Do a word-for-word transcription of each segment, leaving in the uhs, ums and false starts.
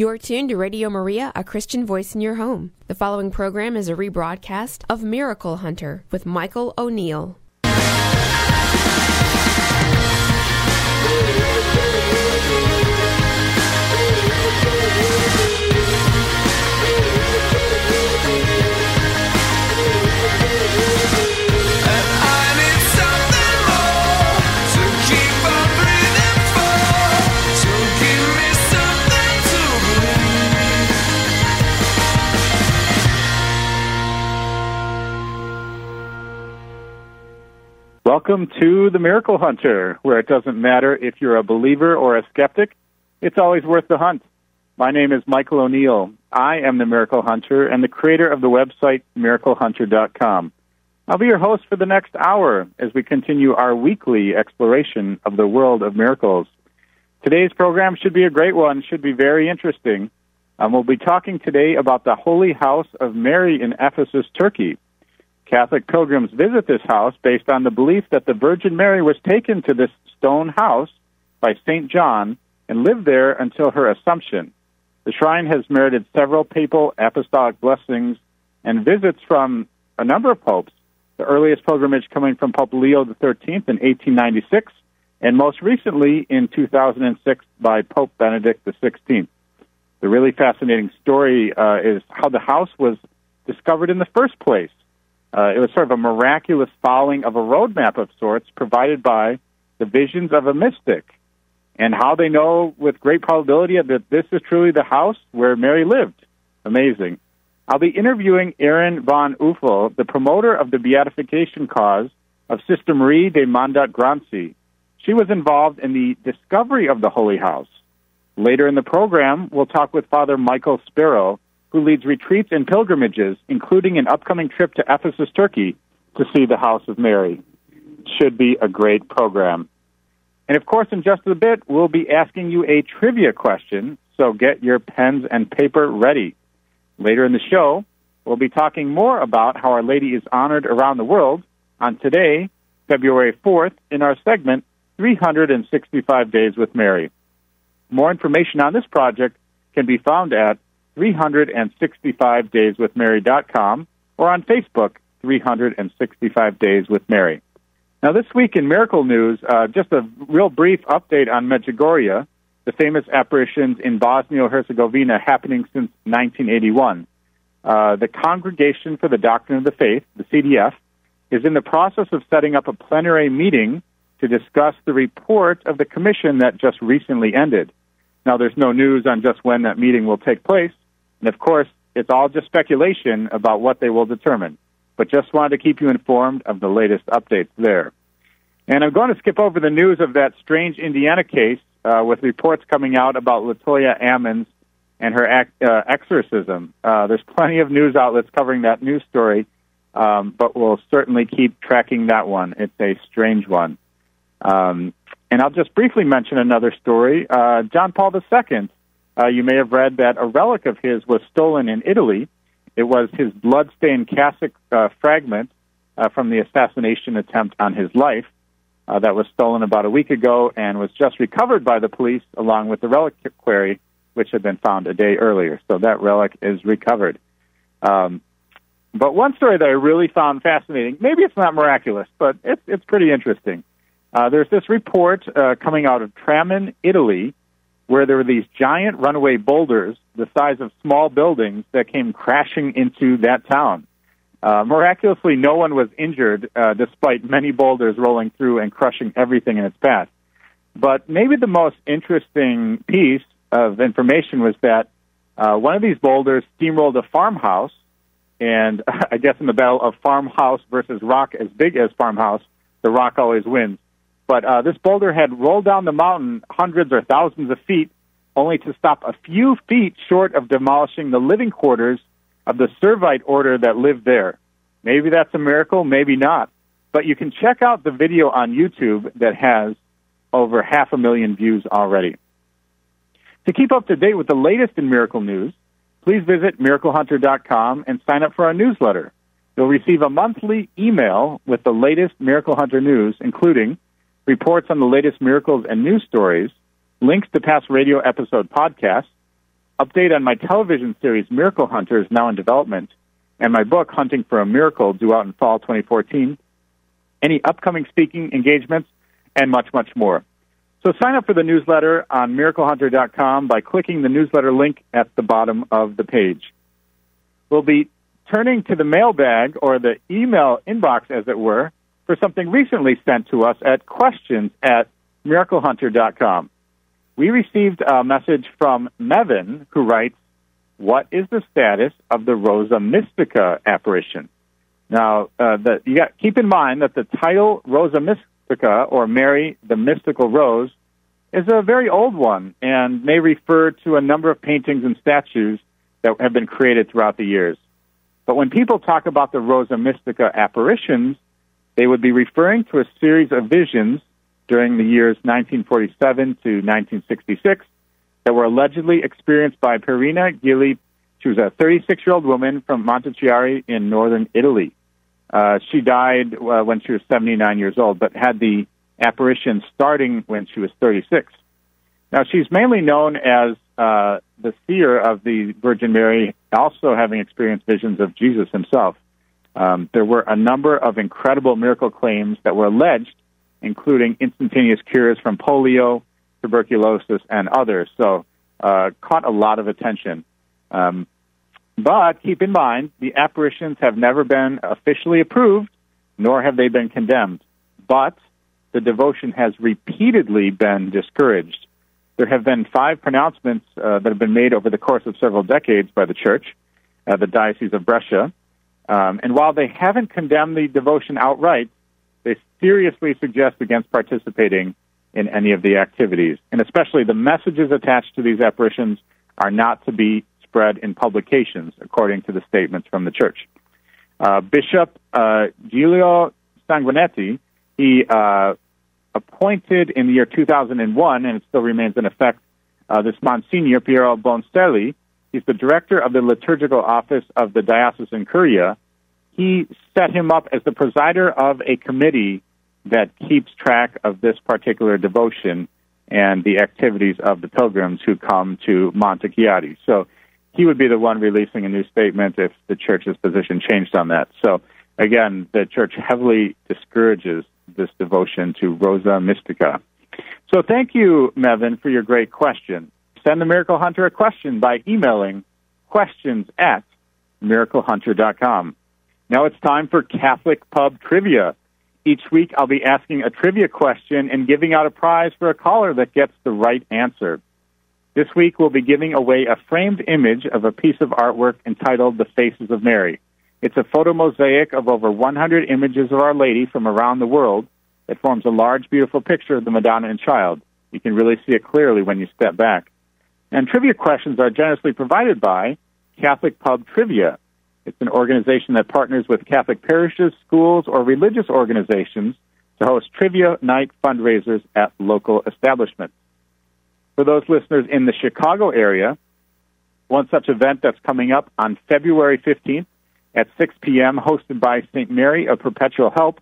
You're tuned to Radio Maria, a Christian voice in your home. The following program is a rebroadcast of Miracle Hunter with Michael O'Neill. Welcome to the Miracle Hunter, where it doesn't matter if you're a believer or a skeptic, it's always worth the hunt. My name is Michael O'Neill. I am the Miracle Hunter and the creator of the website Miracle Hunter dot com. I'll be your host for the next hour as we continue our weekly exploration of the world of miracles. Today's program should be a great one, should be very interesting. Um, we'll be talking today about the Holy House of Mary in Ephesus, Turkey. Catholic pilgrims visit this house based on the belief that the Virgin Mary was taken to this stone house by Saint John and lived there until her Assumption. The shrine has merited several papal apostolic blessings and visits from a number of popes, the earliest pilgrimage coming from Pope Leo the thirteenth in eighteen ninety-six, and most recently in two thousand six by Pope Benedict the sixteenth. The really fascinating story uh, is how the house was discovered in the first place. Uh, it was sort of a miraculous following of a roadmap of sorts provided by the visions of a mystic, and how they know with great probability that this is truly the house where Mary lived. Amazing. I'll be interviewing Erin von Uffel, the promoter of the beatification cause of Sister Marie de Mandat-Grancy. She was involved in the discovery of the Holy House. Later in the program, we'll talk with Father Michael Sparough, who leads retreats and pilgrimages, including an upcoming trip to Ephesus, Turkey, to see the House of Mary. Should be a great program. And, of course, in just a bit, we'll be asking you a trivia question, so get your pens and paper ready. Later in the show, we'll be talking more about how Our Lady is honored around the world on today, February fourth, in our segment, three sixty-five Days with Mary. More information on this project can be found at three sixty-five days with mary dot com or on Facebook, three sixty-five Days with Mary. Now, this week in Miracle News, uh, just a real brief update on Medjugorje, the famous apparitions in Bosnia-Herzegovina happening since nineteen eighty-one. Uh, the Congregation for the Doctrine of the Faith, the C D F, is in the process of setting up a plenary meeting to discuss the report of the commission that just recently ended. Now, there's no news on just when that meeting will take place, and of course, it's all just speculation about what they will determine. But just wanted to keep you informed of the latest updates there. And I'm going to skip over the news of that strange Indiana case uh, with reports coming out about Latoya Ammons and her act, uh, exorcism. Uh, there's plenty of news outlets covering that news story, um, but we'll certainly keep tracking that one. It's a strange one. Um And I'll just briefly mention another story. Uh, John Paul the Second, uh, you may have read that a relic of his was stolen in Italy. It was his blood-stained cassock uh, fragment uh, from the assassination attempt on his life uh, that was stolen about a week ago and was just recovered by the police along with the reliquary, which had been found a day earlier. So that relic is recovered. Um, but one story that I really found fascinating, maybe it's not miraculous, but it's, it's pretty interesting. Uh, there's this report uh, coming out of Tramon, Italy, where there were these giant runaway boulders the size of small buildings that came crashing into that town. Uh, miraculously, no one was injured, uh, despite many boulders rolling through and crushing everything in its path. But maybe the most interesting piece of information was that uh, one of these boulders steamrolled a farmhouse, and I guess in the battle of farmhouse versus rock as big as farmhouse, the rock always wins. But uh, this boulder had rolled down the mountain hundreds or thousands of feet, only to stop a few feet short of demolishing the living quarters of the Servite Order that lived there. Maybe that's a miracle, maybe not. But you can check out the video on YouTube that has over half a million views already. To keep up to date with the latest in miracle news, please visit Miracle Hunter dot com and sign up for our newsletter. You'll receive a monthly email with the latest Miracle Hunter news, including reports on the latest miracles and news stories, links to past radio episode podcasts, update on my television series, Miracle Hunter, is now in development, and my book, Hunting for a Miracle, due out in fall twenty fourteen, any upcoming speaking engagements, and much, much more. So sign up for the newsletter on Miracle Hunter dot com by clicking the newsletter link at the bottom of the page. We'll be turning to the mailbag, or the email inbox, as it were, for something recently sent to us at questions at Miracle Hunter dot com. We received a message from Mevin, who writes, "What is the status of the Rosa Mystica apparition?" Now, uh, the, you got keep in mind that the title Rosa Mystica, or Mary the Mystical Rose, is a very old one and may refer to a number of paintings and statues that have been created throughout the years. But when people talk about the Rosa Mystica apparitions, they would be referring to a series of visions during the years nineteen forty-seven to nineteen sixty-six that were allegedly experienced by Pierina Gilli. She was a thirty-six-year-old woman from Montechiari in northern Italy. Uh, she died uh, when she was seventy-nine years old, but had the apparition starting when she was thirty-six. Now, she's mainly known as uh, the seer of the Virgin Mary, also having experienced visions of Jesus himself. Um, there were a number of incredible miracle claims that were alleged, including instantaneous cures from polio, tuberculosis, and others. So uh, caught a lot of attention. Um, but keep in mind, the apparitions have never been officially approved, nor have they been condemned. But the devotion has repeatedly been discouraged. There have been five pronouncements uh, that have been made over the course of several decades by the Church, uh, the Diocese of Brescia. Um, and while they haven't condemned the devotion outright, they seriously suggest against participating in any of the activities. And especially the messages attached to these apparitions are not to be spread in publications, according to the statements from the Church. Uh, Bishop uh, Giulio Sanguinetti, he uh, appointed in the year two thousand one, and it still remains in effect, uh, this Monsignor Piero Bonstelli. He's the director of the liturgical office of the Diocesan Curia. He set him up as the presider of a committee that keeps track of this particular devotion and the activities of the pilgrims who come to Montechiari. So he would be the one releasing a new statement if the Church's position changed on that. So, again, the Church heavily discourages this devotion to Rosa Mystica. So thank you, Mevin, for your great question. Send the Miracle Hunter a question by emailing questions at Miracle Hunter dot com. Now it's time for Catholic Pub Trivia. Each week I'll be asking a trivia question and giving out a prize for a caller that gets the right answer. This week we'll be giving away a framed image of a piece of artwork entitled The Faces of Mary. It's a photo mosaic of over one hundred images of Our Lady from around the world that forms a large, beautiful picture of the Madonna and Child. You can really see it clearly when you step back. And trivia questions are generously provided by Catholic Pub Trivia. It's an organization that partners with Catholic parishes, schools, or religious organizations to host trivia night fundraisers at local establishments. For those listeners in the Chicago area, one such event that's coming up on February fifteenth at six p.m., hosted by Saint Mary of Perpetual Help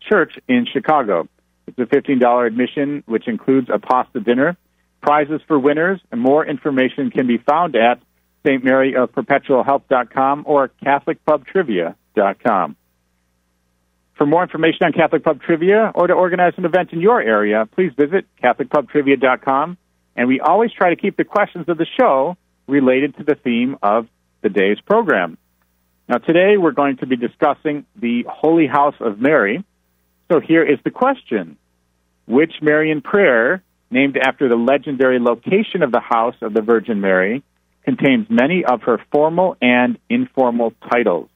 Church in Chicago. It's a fifteen dollars admission, which includes a pasta dinner, prizes for winners, and more information can be found at Saint Mary of Perpetual Help dot com or Catholic Pub Trivia dot com. For more information on Catholic Pub Trivia or to organize an event in your area, please visit Catholic Pub Trivia dot com. And we always try to keep the questions of the show related to the theme of the day's program. Now, today we're going to be discussing the Holy House of Mary. So here is the question. Which Marian prayer, named after the legendary location of the house of the Virgin Mary, contains many of her formal and informal titles?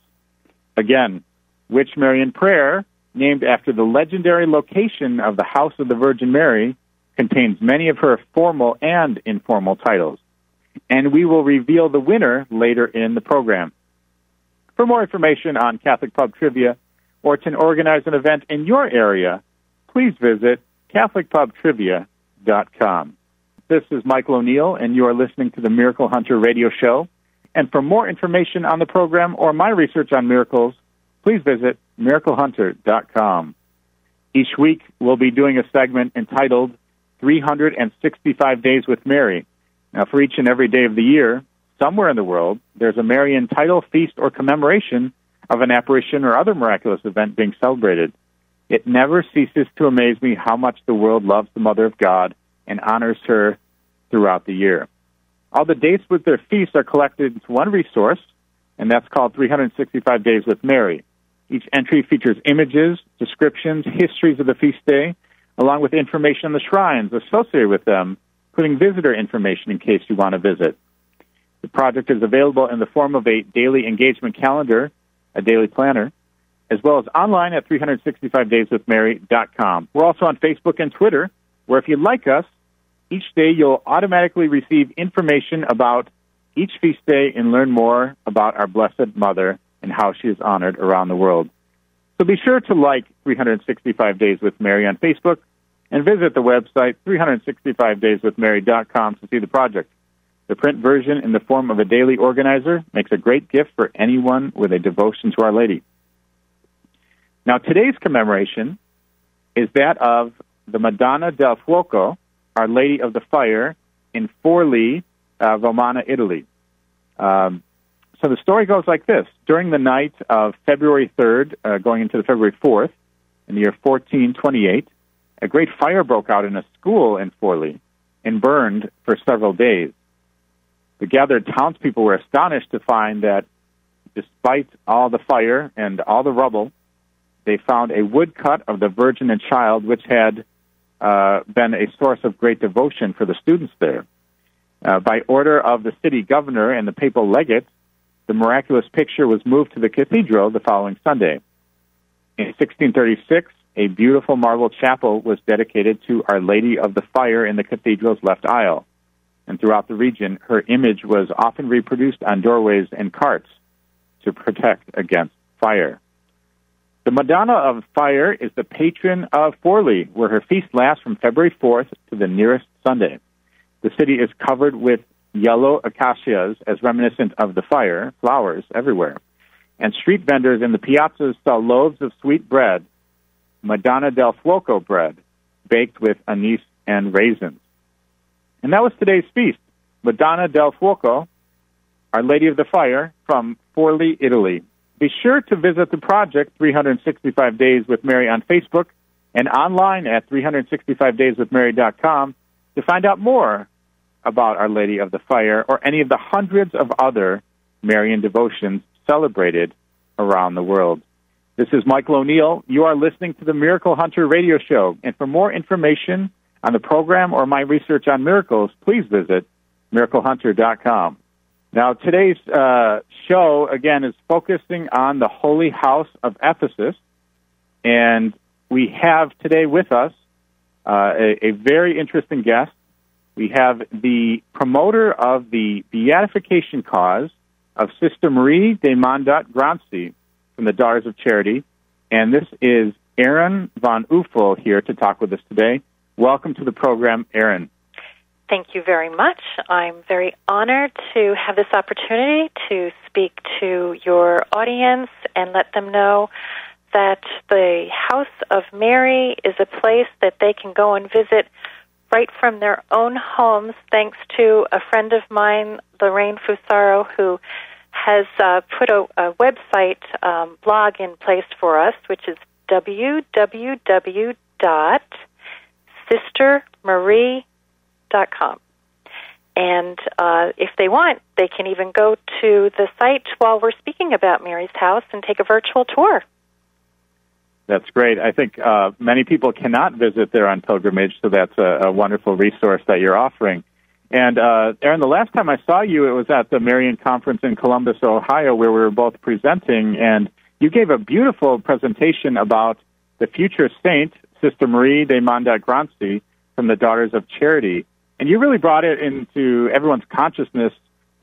Again, which Marian prayer, named after the legendary location of the House of the Virgin Mary, contains many of her formal and informal titles? And we will reveal the winner later in the program. For more information on Catholic Pub Trivia or to organize an event in your area, please visit Catholic Pub Trivia dot com. This is Michael O'Neill, and you are listening to the Miracle Hunter Radio Show. And for more information on the program or my research on miracles, please visit Miracle Hunter dot com. Each week, we'll be doing a segment entitled three sixty-five Days with Mary. Now, for each and every day of the year, somewhere in the world, there's a Marian title, feast, or commemoration of an apparition or other miraculous event being celebrated. It never ceases to amaze me how much the world loves the Mother of God and honors her throughout the year. All the dates with their feasts are collected into one resource, and that's called three sixty-five Days with Mary. Each entry features images, descriptions, histories of the feast day, along with information on the shrines associated with them, including visitor information in case you want to visit. The project is available in the form of a daily engagement calendar, a daily planner, as well as online at three sixty-five days with mary dot com. We're also on Facebook and Twitter, where if you like us, each day you'll automatically receive information about each feast day and learn more about our Blessed Mother and how she is honored around the world. So be sure to like three sixty-five Days with Mary on Facebook and visit the website three sixty-five days with mary dot com to see the project. The print version in the form of a daily organizer makes a great gift for anyone with a devotion to Our Lady. Now, today's commemoration is that of the Madonna del Fuoco, Our Lady of the Fire, in Forli, uh, Romana, Italy. Um, so the story goes like this. During the night of February third, uh, going into the February fourth, in the year fourteen twenty-eight, a great fire broke out in a school in Forli and burned for several days. The gathered townspeople were astonished to find that despite all the fire and all the rubble, they found a woodcut of the Virgin and Child, which had uh, been a source of great devotion for the students there. Uh, by order of the city governor and the papal legate, the miraculous picture was moved to the cathedral the following Sunday. In sixteen thirty-six, a beautiful marble chapel was dedicated to Our Lady of the Fire in the cathedral's left aisle. And throughout the region, her image was often reproduced on doorways and carts to protect against fire. The Madonna of Fire is the patron of Forli, where her feast lasts from February fourth to the nearest Sunday. The city is covered with yellow acacias as reminiscent of the fire, flowers everywhere. And street vendors in the piazzas sell loaves of sweet bread, Madonna del Fuoco bread, baked with anise and raisins. And that was today's feast, Madonna del Fuoco, Our Lady of the Fire, from Forli, Italy. Be sure to visit the project, three sixty-five Days with Mary, on Facebook and online at three sixty-five days with mary dot com to find out more about Our Lady of the Fire or any of the hundreds of other Marian devotions celebrated around the world. This is Michael O'Neill. You are listening to the Miracle Hunter radio show. And for more information on the program or my research on miracles, please visit miracle hunter dot com. Now, today's uh, show, again, is focusing on the Holy House of Ephesus, and we have today with us uh, a, a very interesting guest. We have the promoter of the beatification cause of Sister Marie de Mandat-Grancy from the Daughters of Charity, and this is Erin von Uffel here to talk with us today. Welcome to the program, Erin. Thank you very much. I'm very honored to have this opportunity to speak to your audience and let them know that the House of Mary is a place that they can go and visit right from their own homes, thanks to a friend of mine, Lorraine Fusaro, who has uh, put a, a website um, blog in place for us, which is w w w dot sister marie dot com. Com. And uh, if they want, they can even go to the site while we're speaking about Mary's House and take a virtual tour. That's great. I think uh, many people cannot visit there on pilgrimage, so that's a, a wonderful resource that you're offering. And, uh, Erin, the last time I saw you, it was at the Marian Conference in Columbus, Ohio, where we were both presenting, and you gave a beautiful presentation about the future saint, Sister Marie de Mandat-Grancy, from the Daughters of Charity. And you really brought it into everyone's consciousness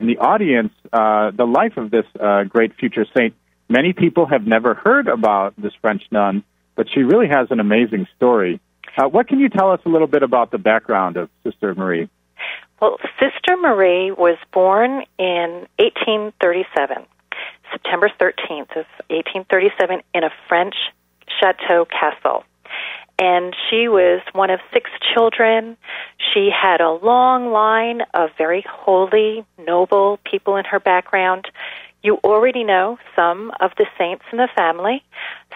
in the audience, uh, the life of this uh, great future saint. Many people have never heard about this French nun, but she really has an amazing story. Uh, what can you tell us a little bit about the background of Sister Marie? Well, Sister Marie was born in eighteen thirty-seven, September thirteenth of eighteen thirty-seven, in a French chateau castle. and she was one of six children. She had a long line of very holy, noble people in her background. You already know some of the saints in the family.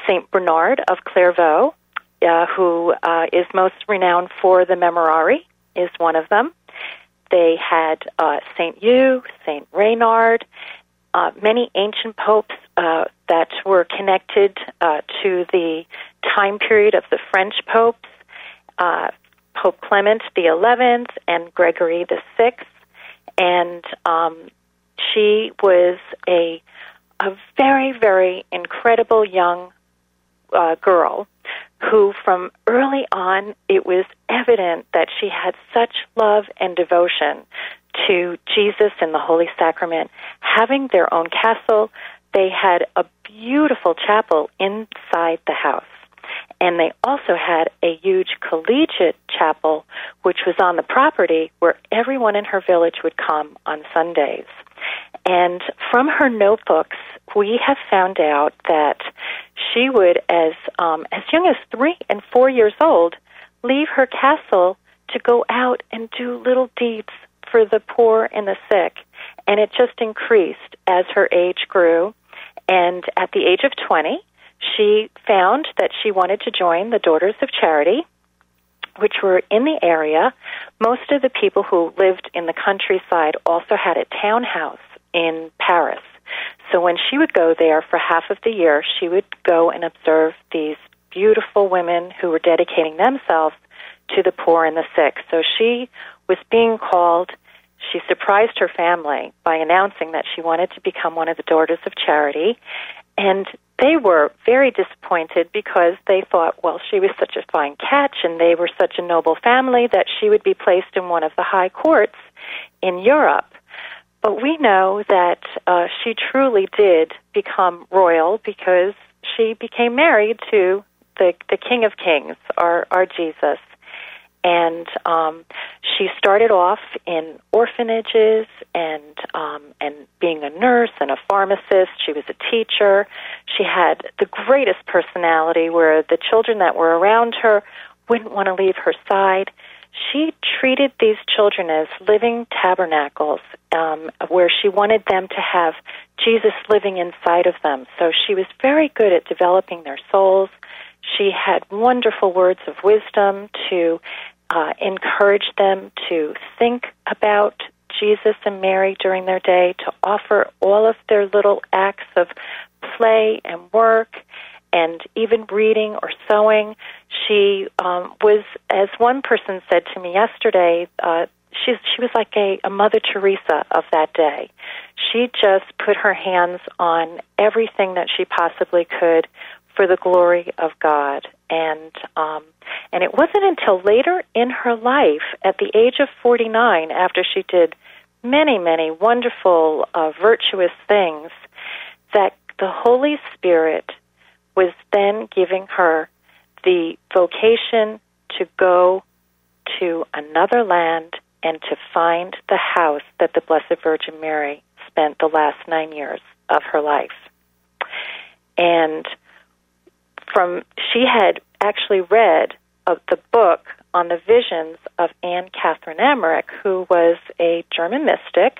Saint Bernard of Clairvaux, uh, who uh, is most renowned for the Memorare, is one of them. They had uh, Saint Hugh, Saint Reynard, uh, many ancient popes uh, that were connected uh, to the time period of the French popes, uh, Pope Clement the eleventh and Gregory the sixth, and um, she was a a very, very incredible young uh, girl who from early on it was evident that she had such love and devotion to Jesus and the Holy Sacrament. Having their own castle, they had a beautiful chapel inside the house. And they also had a huge collegiate chapel, which was on the property where everyone in her village would come on Sundays. And from her notebooks, we have found out that she would, as um, as young as three and four years old, leave her castle to go out and do little deeds for the poor and the sick. And it just increased as her age grew. And at the age of twenty, she found that she wanted to join the Daughters of Charity, which were in the area. Most of the people who lived in the countryside also had a townhouse in Paris. So when she would go there for half of the year, she would go and observe these beautiful women who were dedicating themselves to the poor and the sick. So she was being called. She surprised her family by announcing that she wanted to become one of the Daughters of Charity, and they were very disappointed because they thought, well, she was such a fine catch and they were such a noble family that she would be placed in one of the high courts in Europe. But we know that uh, she truly did become royal because she became married to the, the King of Kings, our, our Jesus. And um, she started off in orphanages and um, and being a nurse and a pharmacist. She was a teacher. She had the greatest personality where the children that were around her wouldn't want to leave her side. She treated these children as living tabernacles um, where she wanted them to have Jesus living inside of them. So she was very good at developing their souls. She had wonderful words of wisdom to uh, encourage them to think about Jesus and Mary during their day, to offer all of their little acts of play and work and even reading or sewing. She um, was, as one person said to me yesterday, uh, she's, she was like a, a Mother Teresa of that day. She just put her hands on everything that she possibly could for the glory of God. And um, and it wasn't until later in her life, at the age of forty-nine, after she did many, many wonderful, uh, virtuous things, that the Holy Spirit was then giving her the vocation to go to another land and to find the house that the Blessed Virgin Mary spent the last nine years of her life. And From she had actually read of the book on the visions of Anne Catherine Emmerich, who was a German mystic,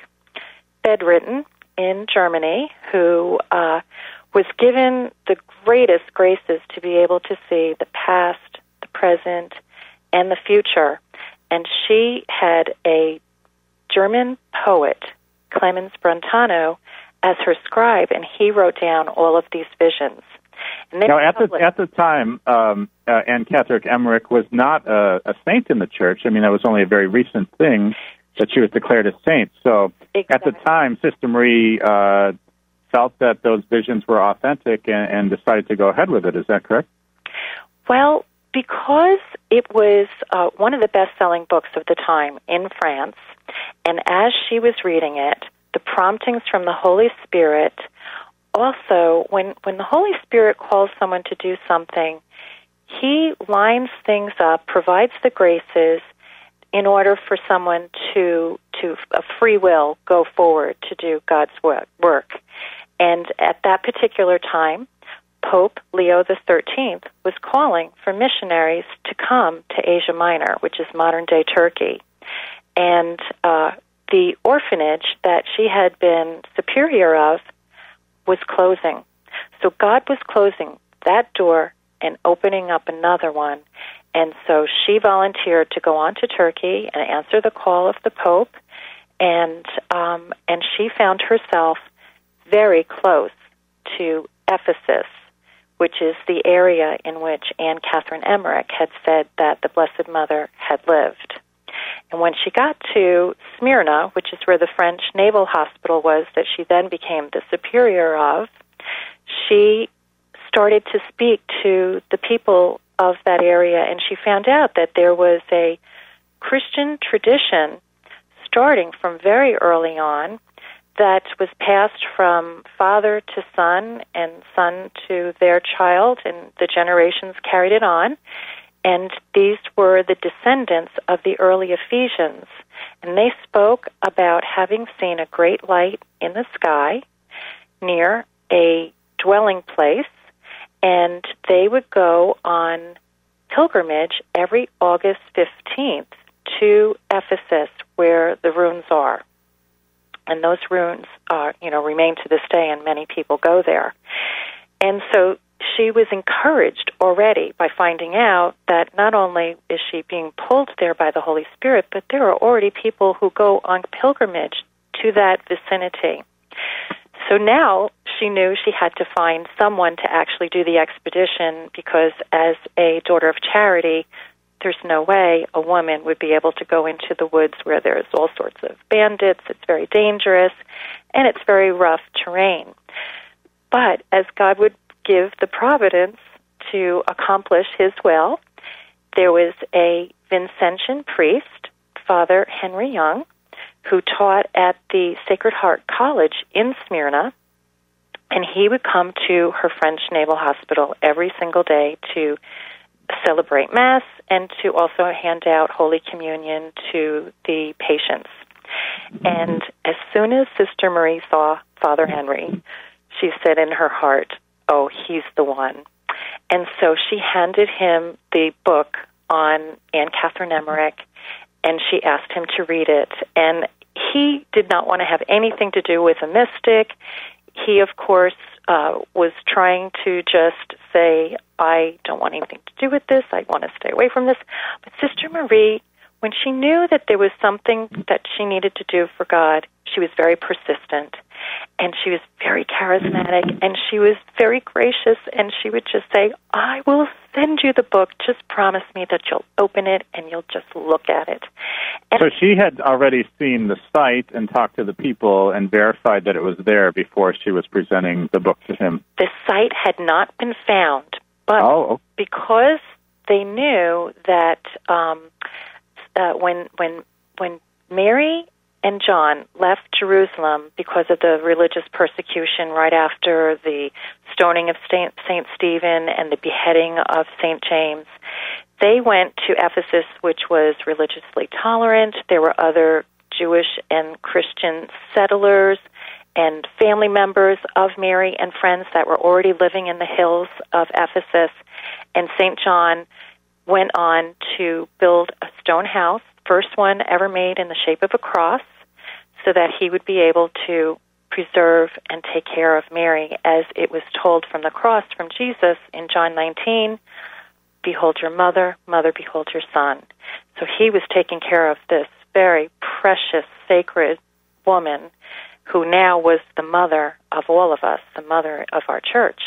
bedridden in Germany, who uh, was given the greatest graces to be able to see the past, the present, and the future. And she had a German poet, Clemens Brentano, as her scribe, and he wrote down all of these visions. Now, at the, at the time, um, uh, Anne Catherine Emmerich was not a, a saint in the church. I mean, that was only a very recent thing that she was declared a saint. So exactly. At the time, Sister Marie uh, felt that those visions were authentic and, and decided to go ahead with it. Is that correct? Well, because it was uh, one of the best-selling books of the time in France, and as she was reading it, the promptings from the Holy Spirit. Also, when, when the Holy Spirit calls someone to do something, he lines things up, provides the graces in order for someone to, to a free will, go forward to do God's work. And at that particular time, Pope Leo the thirteenth was calling for missionaries to come to Asia Minor, which is modern-day Turkey. And uh, the orphanage that she had been superior of was closing. So God was closing that door and opening up another one. And so she volunteered to go on to Turkey and answer the call of the Pope, and um, and she found herself very close to Ephesus, which is the area in which Anne Catherine Emmerich had said that the Blessed Mother had lived. And when she got to Smyrna, which is where the French naval hospital was that she then became the superior of, she started to speak to the people of that area, and she found out that there was a Christian tradition starting from very early on that was passed from father to son and son to their child, and the generations carried it on. And these were the descendants of the early Ephesians. And they spoke about having seen a great light in the sky near a dwelling place, and they would go on pilgrimage every August fifteenth to Ephesus, where the ruins are. And those ruins are, you know, remain to this day, and many people go there. And so she was encouraged already by finding out that not only is she being pulled there by the Holy Spirit, but there are already people who go on pilgrimage to that vicinity. So now she knew she had to find someone to actually do the expedition, because as a daughter of charity, there's no way a woman would be able to go into the woods where there's all sorts of bandits. It's very dangerous, and it's very rough terrain. But as God would give the providence to accomplish his will, there was a Vincentian priest, Father Henry Young, who taught at the Sacred Heart College in Smyrna, and he would come to her French Naval Hospital every single day to celebrate Mass and to also hand out Holy Communion to the patients. And as soon as Sister Marie saw Father Henry, she said in her heart, "Oh, he's the one." And so she handed him the book on Anne Catherine Emmerich, and she asked him to read it. And he did not want to have anything to do with a mystic. He, of course, uh, was trying to just say, "I don't want anything to do with this. I want to stay away from this." But Sister Marie, when she knew that there was something that she needed to do for God, she was very persistent, and she was very charismatic, and she was very gracious, and she would just say, "I will send you the book. Just promise me that you'll open it and you'll just look at it." And so she had already seen the site and talked to the people and verified that it was there before she was presenting the book to him. The site had not been found, but oh. because they knew that um, uh, when when when Mary and John left Jerusalem because of the religious persecution right after the stoning of Saint Stephen and the beheading of Saint James, they went to Ephesus, which was religiously tolerant. There were other Jewish and Christian settlers and family members of Mary and friends that were already living in the hills of Ephesus. And Saint John went on to build a stone house, first one ever made in the shape of a cross, so that he would be able to preserve and take care of Mary, as it was told from the cross from Jesus in John nineteen, "Behold your mother, mother, behold your son." So he was taking care of this very precious, sacred woman who now was the mother of all of us, the mother of our church.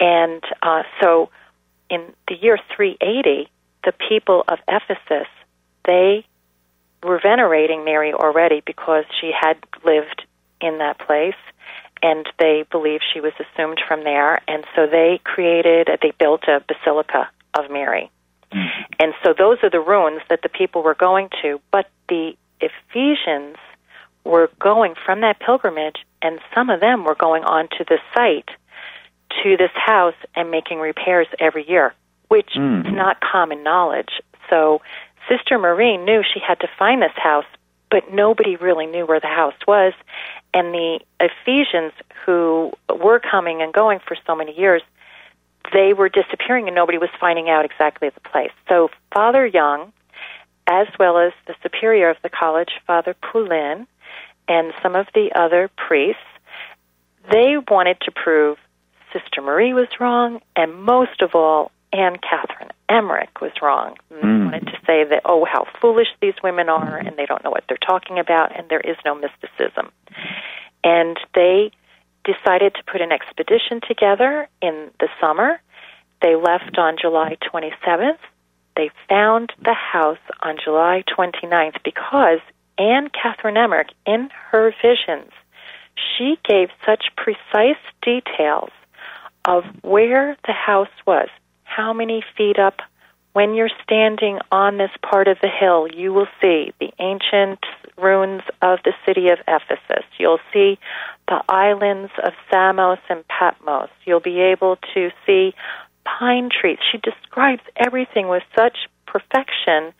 And uh, so in the year three eighty, the people of Ephesus, they were venerating Mary already because she had lived in that place, and they believed she was assumed from there. And so they created, they built a basilica of Mary. Mm-hmm. And so those are the ruins that the people were going to, but the Ephesians were going from that pilgrimage, and some of them were going on to this site, to this house, and making repairs every year, which mm. is not common knowledge. So Sister Marie knew she had to find this house, but nobody really knew where the house was. And the Ephesians, who were coming and going for so many years, they were disappearing and nobody was finding out exactly the place. So Father Young, as well as the superior of the college, Father Poulin, and some of the other priests, they wanted to prove Sister Marie was wrong, and most of all, Anne Catherine Emmerich was wrong. They mm. wanted to say that, oh, how foolish these women are, and they don't know what they're talking about, and there is no mysticism. And they decided to put an expedition together in the summer. They left on July twenty-seventh. They found the house on July twenty-ninth because Anne Catherine Emmerich, in her visions, she gave such precise details of where the house was, how many feet up. When you're standing on this part of the hill, you will see the ancient ruins of the city of Ephesus. You'll see the islands of Samos and Patmos. You'll be able to see pine trees. She describes everything with such perfection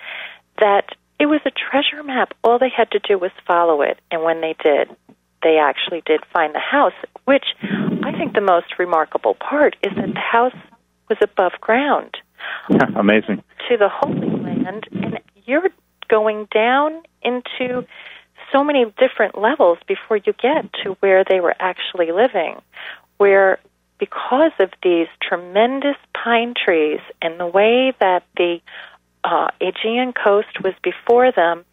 that it was a treasure map. All they had to do was follow it, and when they did, they actually did find the house, which I think the most remarkable part is that the house was above ground. Yeah, amazing. To the Holy Land, and you're going down into so many different levels before you get to where they were actually living, where because of these tremendous pine trees and the way that the uh, Aegean coast was before them,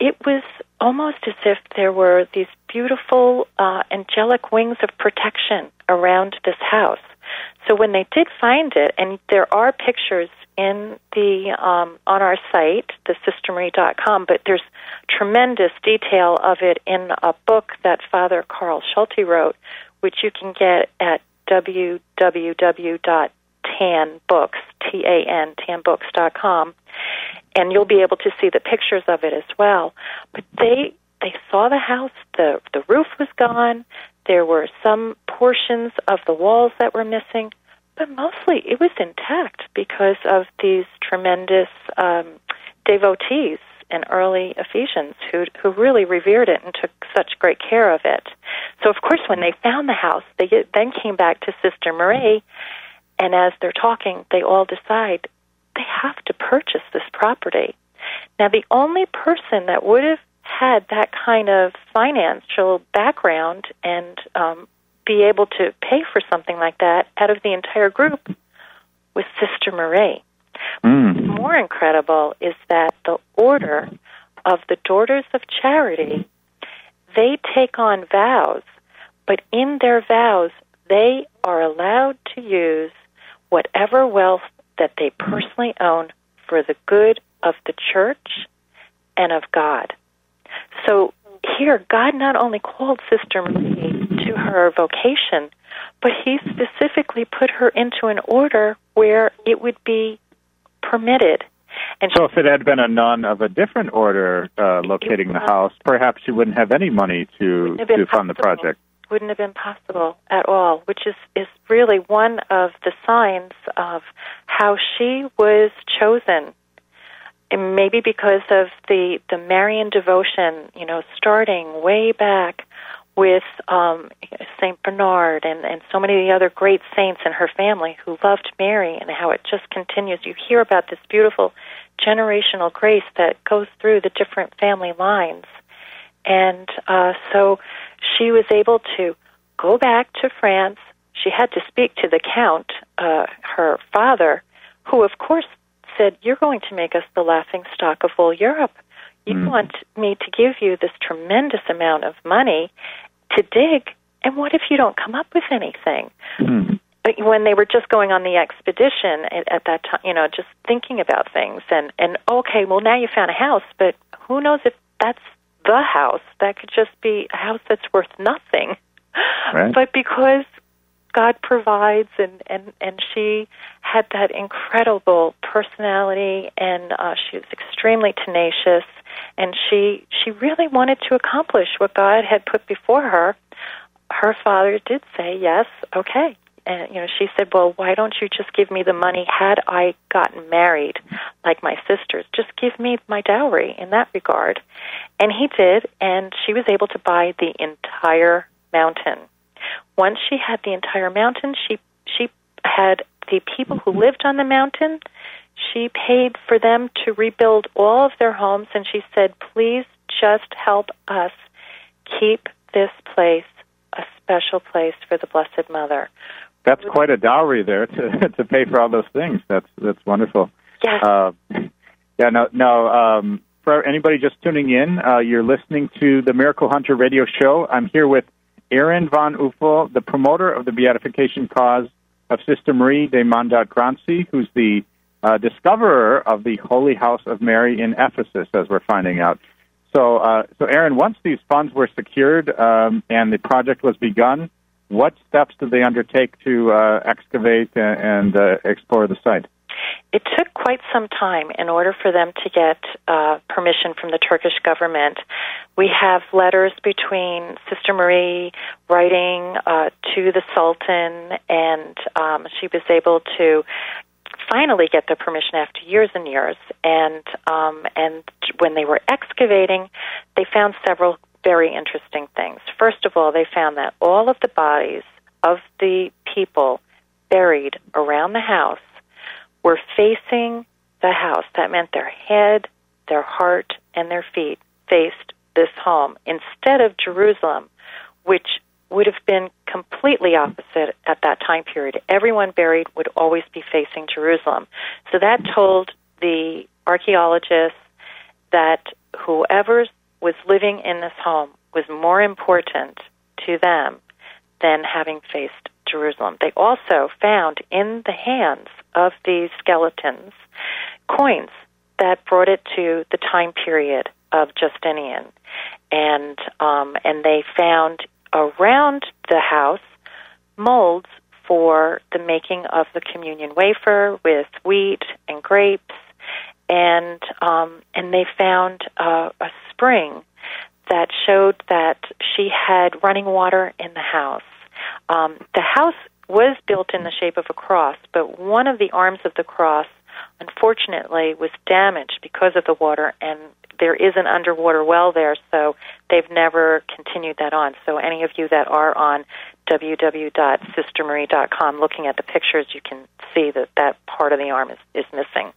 it was almost as if there were these beautiful uh, angelic wings of protection around this house. So when they did find it, and there are pictures in the um, on our site, the sister marie dot com, but there's tremendous detail of it in a book that Father Carl Schulte wrote, which you can get at w w w dot tan books dot com, and you'll be able to see the pictures of it as well. But they they saw the house, the the roof was gone. There were some portions of the walls that were missing, but mostly it was intact because of these tremendous um, devotees and early Ephesians who who really revered it and took such great care of it. So, of course, when they found the house, they get, then came back to Sister Marie, and as they're talking, they all decide they have to purchase this property. Now, the only person that would have had that kind of financial background and um, be able to pay for something like that out of the entire group was Sister Marie. Mm. What's more incredible is that the order of the Daughters of Charity, they take on vows, but in their vows, they are allowed to use whatever wealth that they personally own for the good of the Church and of God. So here, God not only called Sister Marie to her vocation, but he specifically put her into an order where it would be permitted. And so if it had been a nun of a different order uh, locating the house, perhaps she wouldn't have any money to, to fund the project. Wouldn't have been possible at all, which is, is really one of the signs of how she was chosen. And maybe because of the, the Marian devotion, you know, starting way back with um, Saint Bernard and, and so many of the other great saints in her family who loved Mary, and how it just continues. You hear about this beautiful generational grace that goes through the different family lines. And uh, so she was able to go back to France. She had to speak to the Count, uh, her father, who, of course, said, "You're going to make us the laughing stock of all Europe. You mm. want me to give you this tremendous amount of money to dig, and what if you don't come up with anything?" Mm. But when they were just going on the expedition at, at that time, you know, just thinking about things, and, and, okay, well, now you found a house, but who knows if that's the house. That could just be a house that's worth nothing. Right. But because God provides, and, and, and she had that incredible personality, and uh, she was extremely tenacious, and she she really wanted to accomplish what God had put before her. Her father did say, yes, okay. And, you know, she said, well, why don't you just give me the money? Had I gotten married like my sisters, just give me my dowry in that regard. And he did, and she was able to buy the entire mountain. Once she had the entire mountain, she she had the people who lived on the mountain, she paid for them to rebuild all of their homes, and she said, please just help us keep this place a special place for the Blessed Mother. That's quite a dowry there to to pay for all those things. That's that's wonderful. Yes. Uh, yeah, no, no. Um, for anybody just tuning in, uh, you're listening to the Miracle Hunter radio show. I'm here with Erin von Uffel, the promoter of the beatification cause of Sister Marie de Mandat-Grancy, who's the uh, discoverer of the Holy House of Mary in Ephesus, as we're finding out. So, uh, so Erin, once these funds were secured um, and the project was begun, what steps did they undertake to uh, excavate and, and uh, explore the site? It took quite some time in order for them to get uh, permission from the Turkish government. We have letters between Sister Marie writing uh, to the Sultan, and um, she was able to finally get the permission after years and years. And um, and when they were excavating, they found several very interesting things. First of all, they found that all of the bodies of the people buried around the house were facing the house. That meant their head, their heart, and their feet faced this home instead of Jerusalem, which would have been completely opposite at that time period. Everyone buried would always be facing Jerusalem. So that told the archaeologists that whoever was living in this home was more important to them than having faced Jerusalem. They also found in the hands of these skeletons coins that brought it to the time period of Justinian. And um, and they found around the house molds for the making of the communion wafer with wheat and grapes, and um, and they found uh, a spring that showed that she had running water in the house. Um, the house was built in the shape of a cross, but one of the arms of the cross, unfortunately, was damaged because of the water, and there is an underwater well there, so they've never continued that on. So any of you that are on w w w dot sister marie dot com looking at the pictures, you can see that that part of the arm is, is missing.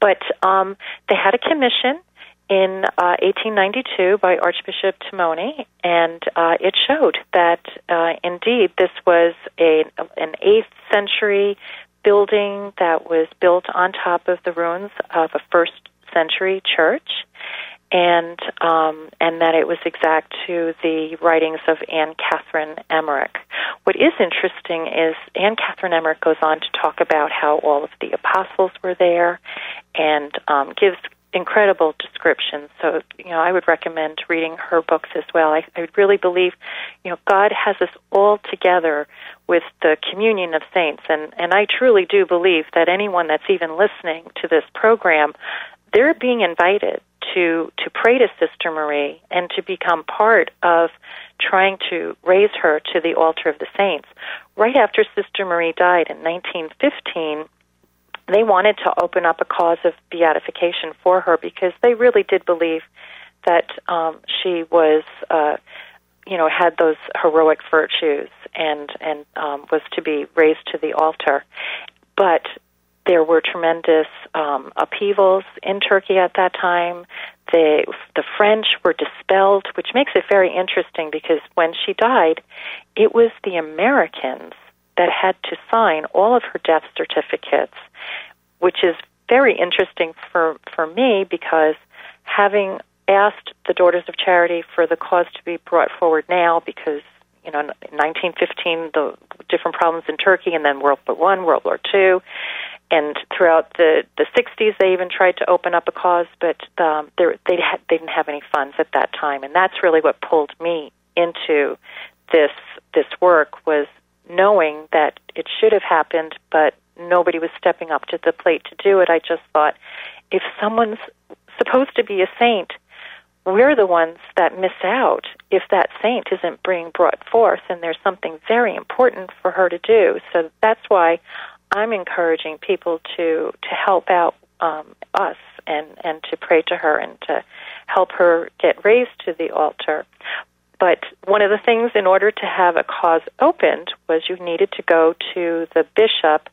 But um, they had a commission in uh, eighteen ninety-two by Archbishop Timoni, and uh, it showed that, uh, indeed, this was a, an eighth century building that was built on top of the ruins of a first century church, and um, and that it was exact to the writings of Anne Catherine Emmerich. What is interesting is Anne Catherine Emmerich goes on to talk about how all of the apostles were there, and um, gives incredible descriptions. So, you know, I would recommend reading her books as well. I, I really believe, you know, God has us all together with the communion of saints, and, and I truly do believe that anyone that's even listening to this program, they're being invited to, to pray to Sister Marie and to become part of trying to raise her to the altar of the saints. Right after Sister Marie died in nineteen fifteen, they wanted to open up a cause of beatification for her because they really did believe that um, she was, uh, you know, had those heroic virtues and, and um, was to be raised to the altar. But there were tremendous um, upheavals in Turkey at that time. The, the French were dispelled, which makes it very interesting because when she died, it was the Americans that had to sign all of her death certificates, which is very interesting for, for me because having asked the Daughters of Charity for the cause to be brought forward now because, you know, in nineteen fifteen, the different problems in Turkey, and then World War One, World War Two, and throughout the, the sixties, they even tried to open up a cause, but um, they, they, had, they didn't have any funds at that time, and that's really what pulled me into this this work was knowing that it should have happened, but nobody was stepping up to the plate to do it. I just thought, if someone's supposed to be a saint, we're the ones that miss out if that saint isn't being brought forth, and there's something very important for her to do. So that's why I'm encouraging people to, to help out um, us and, and to pray to her and to help her get raised to the altar. But one of the things in order to have a cause opened was you needed to go to the bishop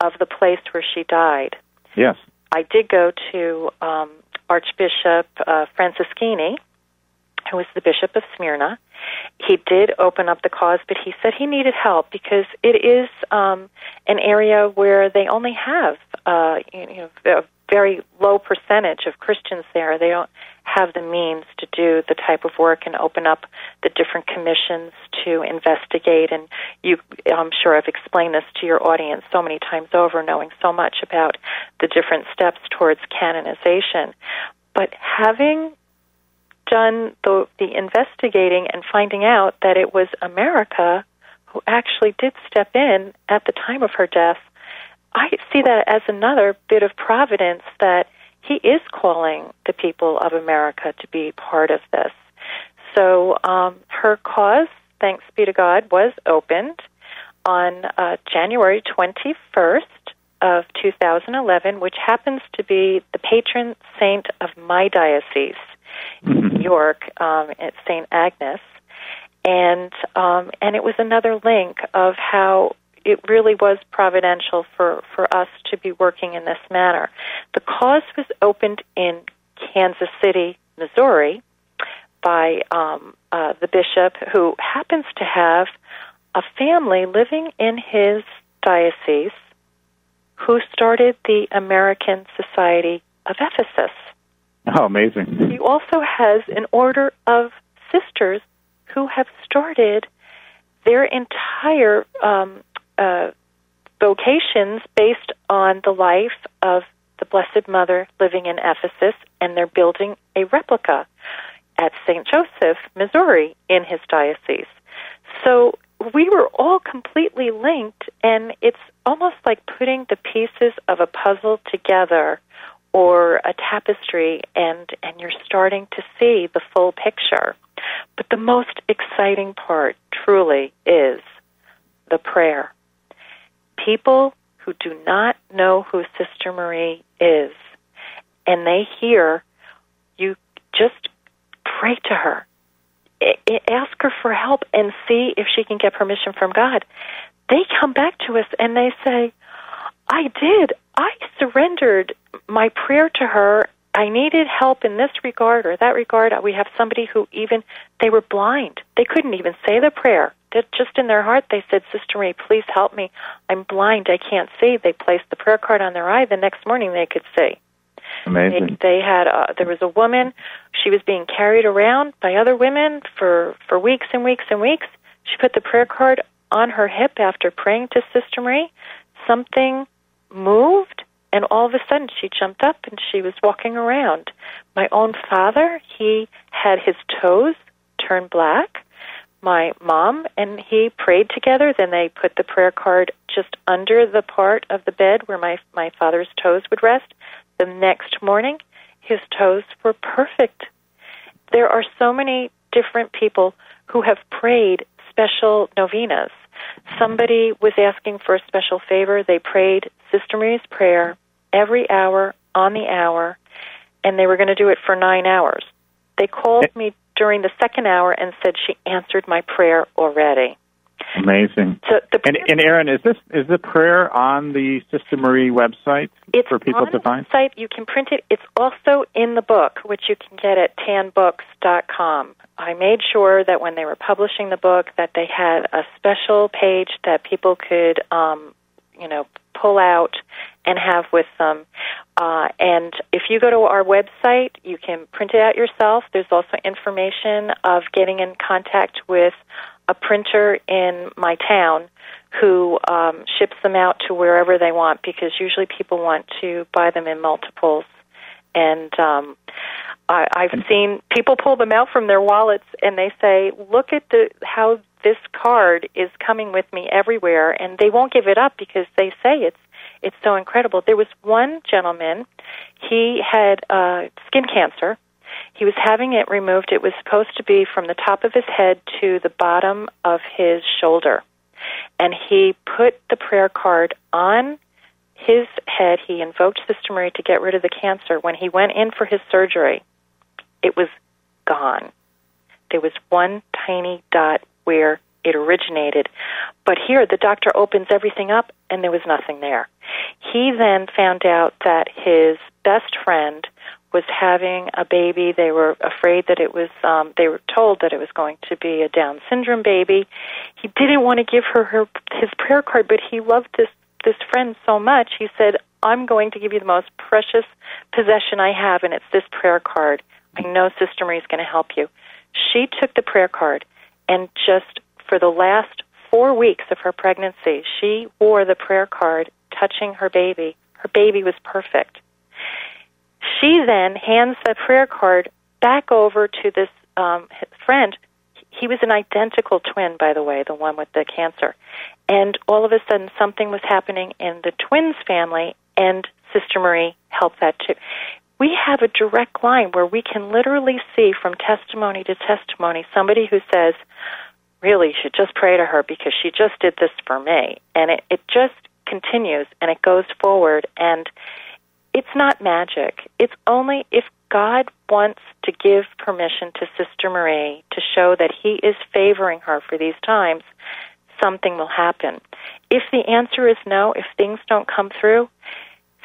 of the place where she died. Yes. I did go to um, Archbishop uh, Franceschini, who was the Bishop of Smyrna. He did open up the cause, but he said he needed help because it is um, an area where they only have uh, you know, a very low percentage of Christians there. They don't have the means to do the type of work and open up the different commissions to investigate. And you, I'm sure I've explained this to your audience so many times over, knowing so much about the different steps towards canonization. But having done the, the investigating and finding out that it was America who actually did step in at the time of her death, I see that as another bit of providence that he is calling the people of America to be part of this. So um, her cause, thanks be to God, was opened on uh, January twenty-first of two thousand eleven, which happens to be the patron saint of my diocese, New York, um, at Saint Agnes, and um, and it was another link of how it really was providential for, for us to be working in this manner. The cause was opened in Kansas City, Missouri, by um, uh, the bishop, who happens to have a family living in his diocese who started the American Society of Ephesus. Oh, amazing. He also has an order of sisters who have started their entire um, uh, vocations based on the life of the Blessed Mother living in Ephesus, and they're building a replica at Saint Joseph, Missouri, in his diocese. So we were all completely linked, and it's almost like putting the pieces of a puzzle together or a tapestry, and, and you're starting to see the full picture. But the most exciting part, truly, is the prayer. People who do not know who Sister Marie is, and they hear you just pray to her, ask her for help, and see if she can get permission from God. They come back to us, and they say, I did. I surrendered my prayer to her. I needed help in this regard or that regard. We have somebody who even, they were blind. They couldn't even say the prayer. They're just in their heart, they said, Sister Marie, please help me. I'm blind. I can't see. They placed the prayer card on their eye. The next morning they could see. Amazing. They, they had, a, there was a woman. She was being carried around by other women for, for weeks and weeks and weeks. She put the prayer card on her hip after praying to Sister Marie. Something moved, and all of a sudden she jumped up and she was walking around. My own father, he had his toes turn black. My mom and he prayed together. Then they put the prayer card just under the part of the bed where my, my father's toes would rest. The next morning, his toes were perfect. There are so many different people who have prayed special novenas. Somebody was asking for a special favor. They prayed Sister Marie's prayer every hour on the hour, and they were going to do it for nine hours. They called me during the second hour and said she answered my prayer already. Amazing. So the prayer, and, and Erin, is this is the prayer on the Sister Marie website for people to find? It's on the website. You can print it. It's also in the book, which you can get at tan books dot com. I made sure that when they were publishing the book that they had a special page that people could, um, you know, pull out and have with them. Uh, and if you go to our website, you can print it out yourself. There's also information of getting in contact with a printer in my town who um, ships them out to wherever they want, because usually people want to buy them in multiples. And um, I, I've seen people pull them out from their wallets and they say, look at the how this card is coming with me everywhere. And they won't give it up because they say it's it's so incredible. There was one gentleman, he had uh, skin cancer. He was having it removed. It was supposed to be from the top of his head to the bottom of his shoulder. And he put the prayer card on his head. He invoked Sister Marie to get rid of the cancer. When he went in for his surgery, it was gone. There was one tiny dot where it originated. But here, the doctor opens everything up, and there was nothing there. He then found out that his best friend was having a baby. They were afraid that it was, um, they were told that it was going to be a Down syndrome baby. He didn't want to give her, her his prayer card, but he loved this, this friend so much, he said, I'm going to give you the most precious possession I have, and it's this prayer card. I know Sister Marie's going to help you. She took the prayer card, and just for the last four weeks of her pregnancy, she wore the prayer card touching her baby. Her baby was perfect. She then hands the prayer card back over to this um, friend. He was an identical twin, by the way, the one with the cancer. And all of a sudden, something was happening in the twins' family, and Sister Marie helped that too. We have a direct line where we can literally see from testimony to testimony somebody who says, really, you should just pray to her because she just did this for me. And it, it just continues, and it goes forward, and it's not magic. It's only if God wants to give permission to Sister Marie to show that He is favoring her for these times, something will happen. If the answer is no, if things don't come through,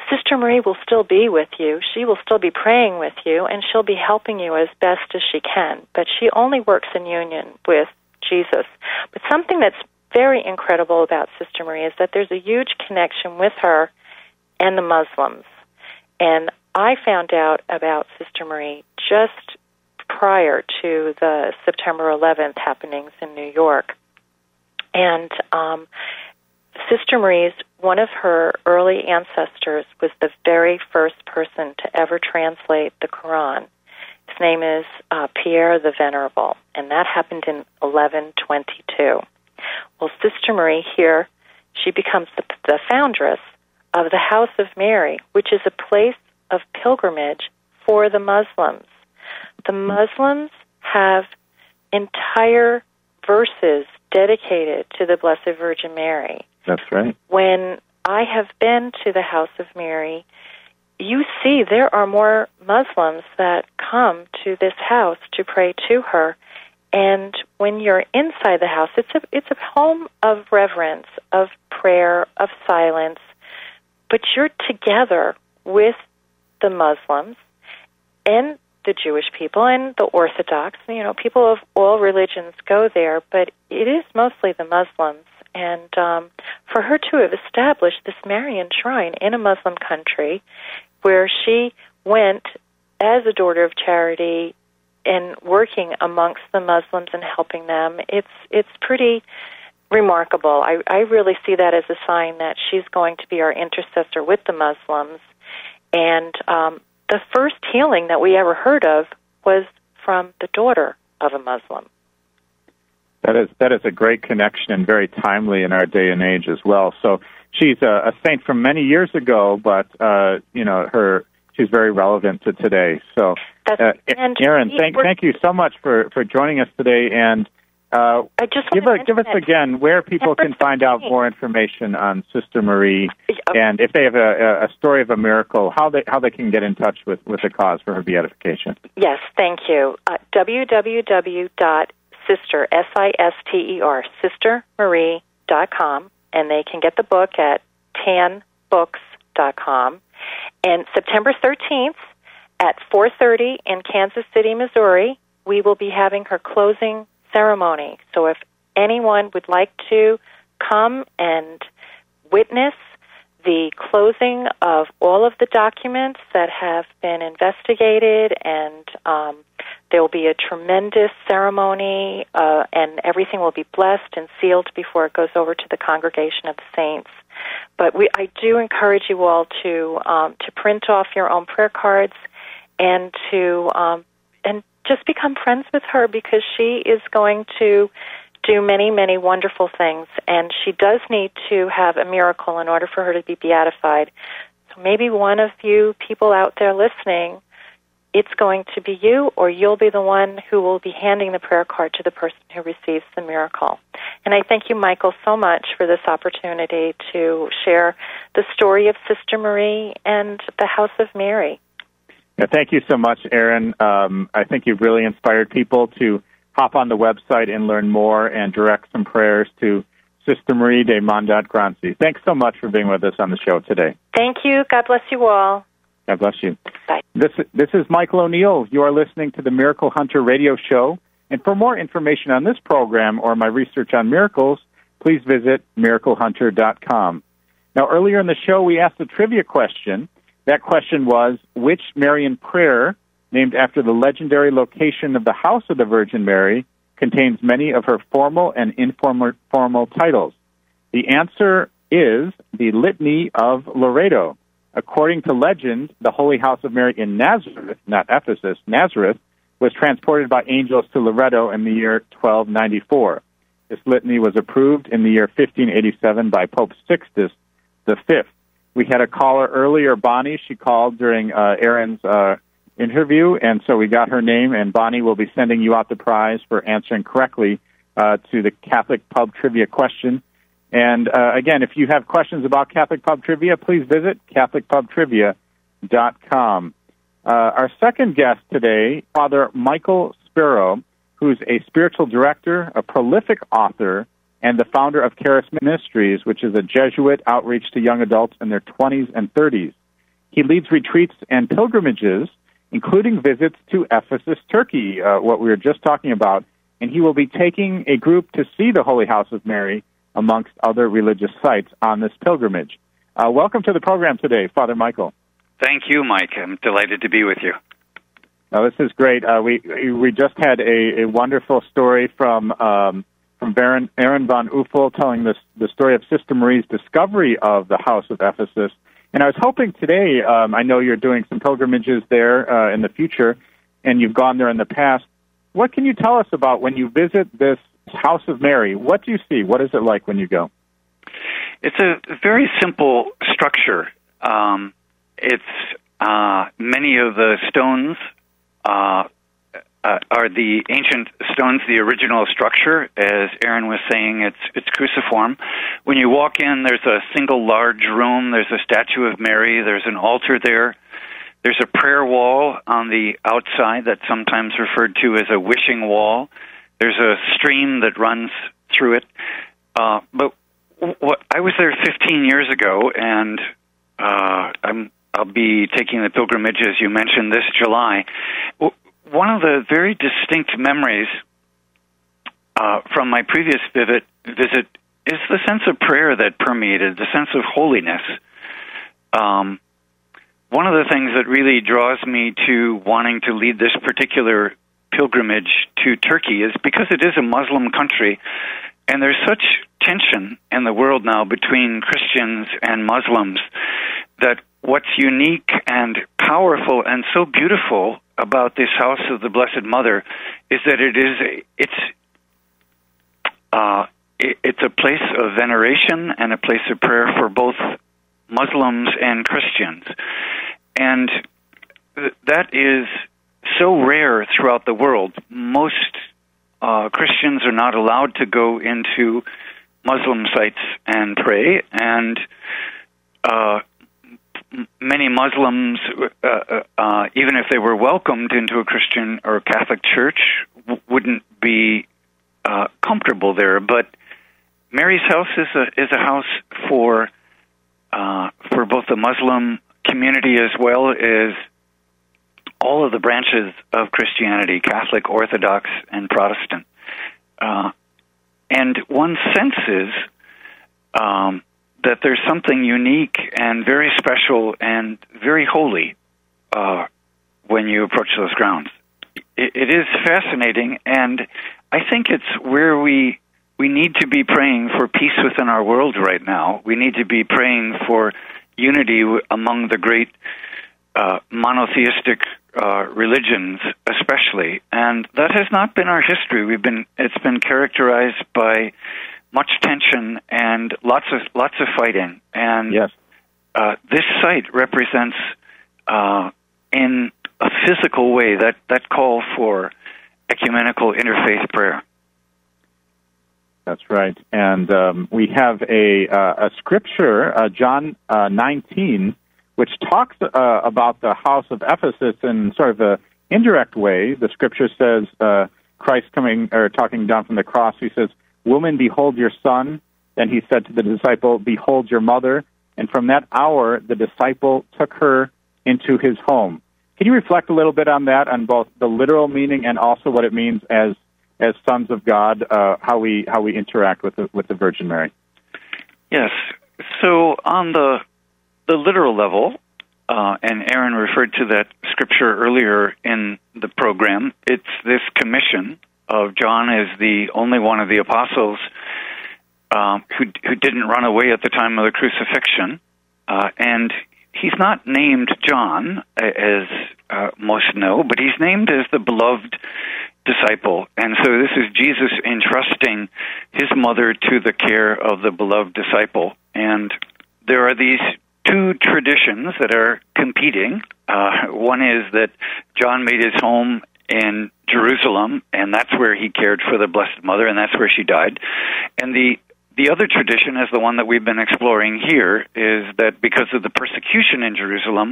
Sister Marie will still be with you. She will still be praying with you, and she'll be helping you as best as she can. But she only works in union with Jesus. But something that's very incredible about Sister Marie is that there's a huge connection with her and the Muslims. And I found out about Sister Marie just prior to the September eleventh happenings in New York. And um, Sister Marie's, one of her early ancestors, was the very first person to ever translate the Quran. His name is uh, Pierre the Venerable, and that happened in eleven twenty-two. Well, Sister Marie here, she becomes the, the foundress of the House of Mary, which is a place of pilgrimage for the Muslims. The Muslims have entire verses dedicated to the Blessed Virgin Mary. That's right. When I have been to the House of Mary, you see there are more Muslims that come to this house to pray to her. And when you're inside the house, it's a, it's a home of reverence, of prayer, of silence. But you're together with the Muslims and the Jewish people and the Orthodox. You know, people of all religions go there, but it is mostly the Muslims. And um, for her to have established this Marian shrine in a Muslim country where she went as a daughter of charity and working amongst the Muslims and helping them, it's it's pretty remarkable. I, I really see that as a sign that she's going to be our intercessor with the Muslims. And um, the first healing that we ever heard of was from the daughter of a Muslim. That is that is a great connection and very timely in our day and age as well. So she's a, a saint from many years ago, but uh, you know her she's very relevant to today. So, uh, Erin, thank thank you so much for, for joining us today. And Uh, I just give, a, give us again where people can find out more information on Sister Marie, and if they have a, a story of a miracle, how they how they can get in touch with, with the cause for her beatification. Yes, thank you. Uh, w w w dot sister, S I S T E R, sister marie dot com, and they can get the book at tan books dot com. And September thirteenth at four thirty in Kansas City, Missouri, we will be having her closing ceremony. So if anyone would like to come and witness the closing of all of the documents that have been investigated, and um, there will be a tremendous ceremony, uh, and everything will be blessed and sealed before it goes over to the Congregation of the Saints. But we, I do encourage you all to um, to print off your own prayer cards and to um, and. Just become friends with her, because she is going to do many, many wonderful things, and she does need to have a miracle in order for her to be beatified. So maybe one of you people out there listening, it's going to be you, or you'll be the one who will be handing the prayer card to the person who receives the miracle. And I thank you, Michael, so much for this opportunity to share the story of Sister Marie and the House of Mary. Now, thank you so much, Erin. Um, I think you've really inspired people to hop on the website and learn more and direct some prayers to Sister Marie de Mandat-Grancy. Thanks so much for being with us on the show today. Thank you. God bless you all. God bless you. Bye. This, this is Michael O'Neill. You are listening to the Miracle Hunter radio show. And for more information on this program or my research on miracles, please visit Miracle Hunter dot com. Now, earlier in the show, we asked a trivia question. That question was, which Marian prayer, named after the legendary location of the House of the Virgin Mary, contains many of her formal and informal formal titles? The answer is the Litany of Loreto. According to legend, the Holy House of Mary in Nazareth, not Ephesus, Nazareth, was transported by angels to Loreto in the year twelve ninety-four. This litany was approved in the year fifteen eighty-seven by Pope Sixtus the Fifth. We had a caller earlier, Bonnie. She called during uh, Erin's uh, interview, and so we got her name, and Bonnie will be sending you out the prize for answering correctly uh, to the Catholic Pub Trivia question. And, uh, again, if you have questions about Catholic Pub Trivia, please visit Catholic Pub Trivia dot com. Uh, our second guest today, Father Michael Sparough, who's a spiritual director, a prolific author, and the founder of Charis Ministries, which is a Jesuit outreach to young adults in their twenties and thirties. He leads retreats and pilgrimages, including visits to Ephesus, Turkey, uh, what we were just talking about, and he will be taking a group to see the Holy House of Mary, amongst other religious sites, on this pilgrimage. Uh, welcome to the program today, Father Michael. Thank you, Mike. I'm delighted to be with you. Oh, this is great. Uh, we we just had a, a wonderful story from um, from Baron Erin von Uffel telling this, the story of Sister Marie's discovery of the House of Ephesus. And I was hoping today, um, I know you're doing some pilgrimages there uh, in the future, and you've gone there in the past. What can you tell us about when you visit this House of Mary? What do you see? What is it like when you go? It's a very simple structure. Um, it's uh, many of the stones uh, uh, are the ancient stones, the original structure. As Erin was saying, it's it's cruciform. When you walk in, there's a single large room. There's a statue of Mary. There's an altar there. There's a prayer wall on the outside that's sometimes referred to as a wishing wall. There's a stream that runs through it. Uh, but what, I was there fifteen years ago, and uh, I'm, I'll be taking the pilgrimage, as you mentioned, this July. W- one of the very distinct memories uh, from my previous visit, visit is the sense of prayer that permeated, the sense of holiness. Um, one of the things that really draws me to wanting to lead this particular pilgrimage to Turkey is because it is a Muslim country, and there's such tension in the world now between Christians and Muslims that what's unique and powerful and so beautiful about this House of the Blessed Mother is that it is a, it's uh, it, it's a place of veneration and a place of prayer for both Muslims and Christians, and th- that is so rare throughout the world. Most uh, Christians are not allowed to go into Muslim sites and pray, and uh, many Muslims, uh, uh, even if they were welcomed into a Christian or Catholic church, w- wouldn't be uh, comfortable there. But Mary's house is a is a house for uh, for both the Muslim community as well as all of the branches of Christianity, Catholic, Orthodox, and Protestant. Uh, and one senses um, that there's something unique and very special and very holy uh, when you approach those grounds. It, it is fascinating, and I think it's where we we need to be praying for peace within our world right now. We need to be praying for unity among the great Uh, monotheistic uh, religions, especially, and that has not been our history. We've been it's been characterized by much tension and lots of lots of fighting. And yes, uh, this site represents, uh, in a physical way, that that call for ecumenical interfaith prayer. That's right, and um, we have a uh, a scripture, uh, John uh, nineteen. Which talks uh, about the House of Ephesus in sort of an indirect way. The Scripture says, uh, Christ coming or talking down from the cross, he says, "Woman, behold your son." Then he said to the disciple, "Behold your mother." And from that hour, the disciple took her into his home. Can you reflect a little bit on that, on both the literal meaning and also what it means as as sons of God, uh, how we how we interact with the, with the Virgin Mary? Yes. So on the the literal level, uh, and Aaron referred to that scripture earlier in the program, it's this commission of John as the only one of the apostles uh, who who didn't run away at the time of the crucifixion, uh, and he's not named John, as uh, most know, but he's named as the beloved disciple. And so this is Jesus entrusting his mother to the care of the beloved disciple. And there are these two traditions that are competing. Uh, one is that John made his home in Jerusalem, and that's where he cared for the Blessed Mother, and that's where she died. And the The other tradition is the one that we've been exploring here, is that because of the persecution in Jerusalem,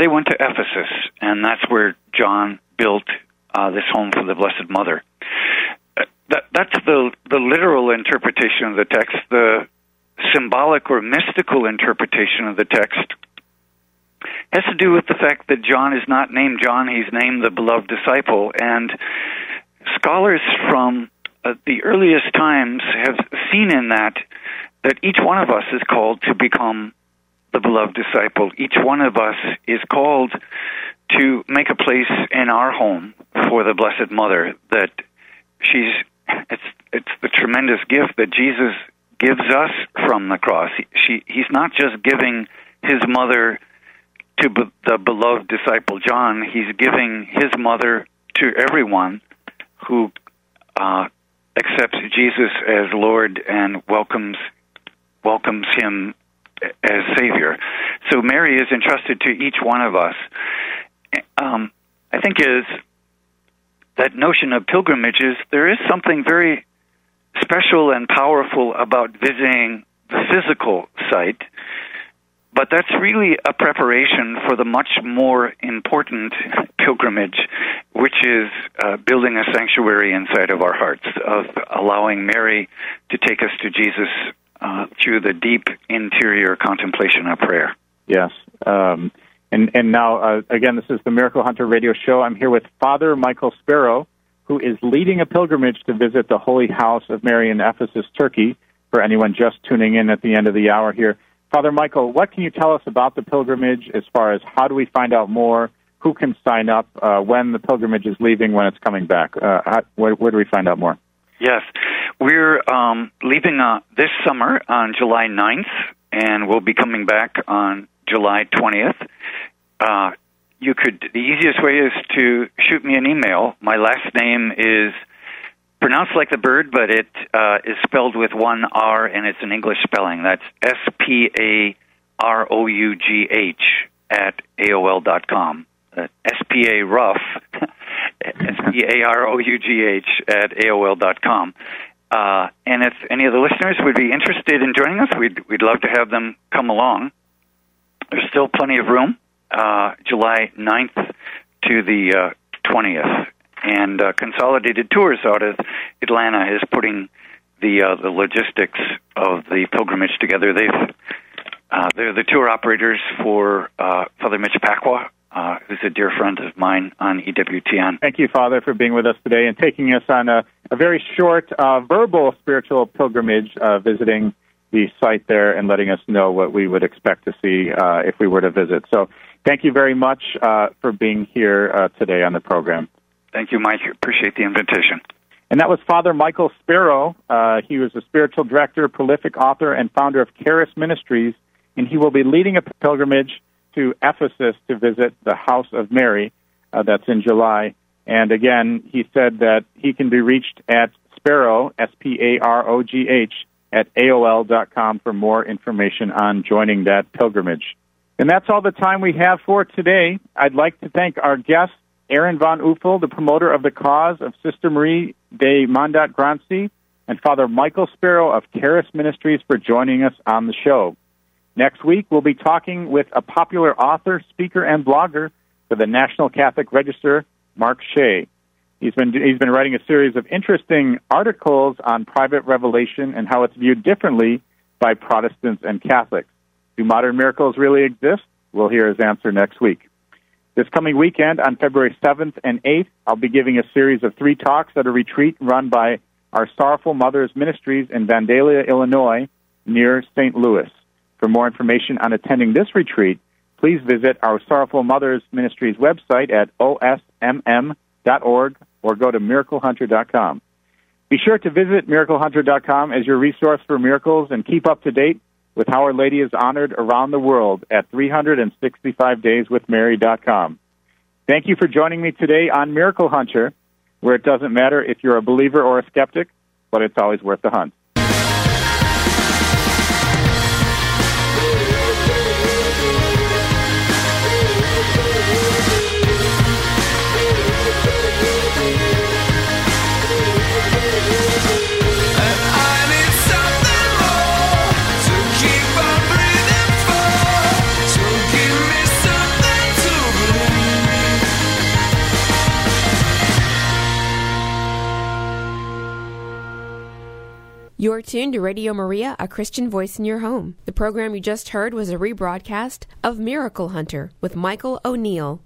they went to Ephesus, and that's where John built uh, this home for the Blessed Mother. That, that's the, the literal interpretation of the text. The symbolic or mystical interpretation of the text has to do with the fact that John is not named John, he's named the beloved disciple, and scholars from Uh, the earliest times have seen in that that each one of us is called to become the beloved disciple. Each one of us is called to make a place in our home for the Blessed Mother. That she's it's it's the tremendous gift that Jesus gives us from the cross. She he's not just giving his mother to be, the beloved disciple John. He's giving his mother to everyone who Uh, accepts Jesus as Lord and welcomes welcomes him as Savior. So Mary is entrusted to each one of us. Um, I think is that notion of pilgrimages, there is something very special and powerful about visiting the physical site, but that's really a preparation for the much more important pilgrimage, which is uh, building a sanctuary inside of our hearts, of allowing Mary to take us to Jesus uh, through the deep interior contemplation of prayer. Yes. Um, and, and now, uh, again, this is the Miracle Hunter Radio Show. I'm here with Father Michael Sparough, who is leading a pilgrimage to visit the Holy House of Mary in Ephesus, Turkey, for anyone just tuning in at the end of the hour here. Father Michael, what can you tell us about the pilgrimage as far as how do we find out more, who can sign up, uh, when the pilgrimage is leaving, when it's coming back? Uh, how, where, where do we find out more? Yes. We're um, leaving uh, this summer on July ninth, and we'll be coming back on July twentieth. Uh, you could. The easiest way is to shoot me an email. My last name is pronounced like the bird, but it uh, is spelled with one R, and it's an English spelling. That's S P A R O U G H at A O L dot com. Uh, S P A Rough, S P A R O U G H at A O L dot com. Uh, and if any of the listeners would be interested in joining us, we'd, we'd love to have them come along. There's still plenty of room, uh, July ninth to the uh, twentieth. And uh, Consolidated Tours out of Atlanta is putting the uh, the logistics of the pilgrimage together. They've uh, they're the tour operators for uh, Father Mitch Pacwa, uh, who's a dear friend of mine on E W T N. Thank you, Father, for being with us today and taking us on a, a very short uh, verbal spiritual pilgrimage, uh, visiting the site there and letting us know what we would expect to see uh, if we were to visit. So thank you very much uh, for being here uh, today on the program. Thank you, Mike. Appreciate the invitation. And that was Father Michael Sparough. Uh, he was a spiritual director, prolific author, and founder of Charis Ministries, and he will be leading a pilgrimage to Ephesus to visit the House of Mary. Uh, that's in July. And again, he said that he can be reached at Sparough, S P A R O G H, at A O L dot com for more information on joining that pilgrimage. And that's all the time we have for today. I'd like to thank our guests, Erin von Uffel, the promoter of the cause of Sister Marie de Mandat-Grancy, and Father Michael Sparough of Charis Ministries for joining us on the show. Next week, we'll be talking with a popular author, speaker, and blogger for the National Catholic Register, Mark Shea. He's been he's been writing a series of interesting articles on private revelation and how it's viewed differently by Protestants and Catholics. Do modern miracles really exist? We'll hear his answer next week. This coming weekend, on February seventh and eighth, I'll be giving a series of three talks at a retreat run by Our Sorrowful Mothers Ministries in Vandalia, Illinois, near Saint Louis. For more information on attending this retreat, please visit Our Sorrowful Mothers Ministries website at o s m m dot org or go to Miracle Hunter dot com. Be sure to visit Miracle Hunter dot com as your resource for miracles and keep up to date with how Our Lady is honored around the world at three sixty-five days with Mary dot com. Thank you for joining me today on Miracle Hunter, where it doesn't matter if you're a believer or a skeptic, but it's always worth the hunt. You're tuned to Radio Maria, a Christian voice in your home. The program you just heard was a rebroadcast of Miracle Hunter with Michael O'Neill.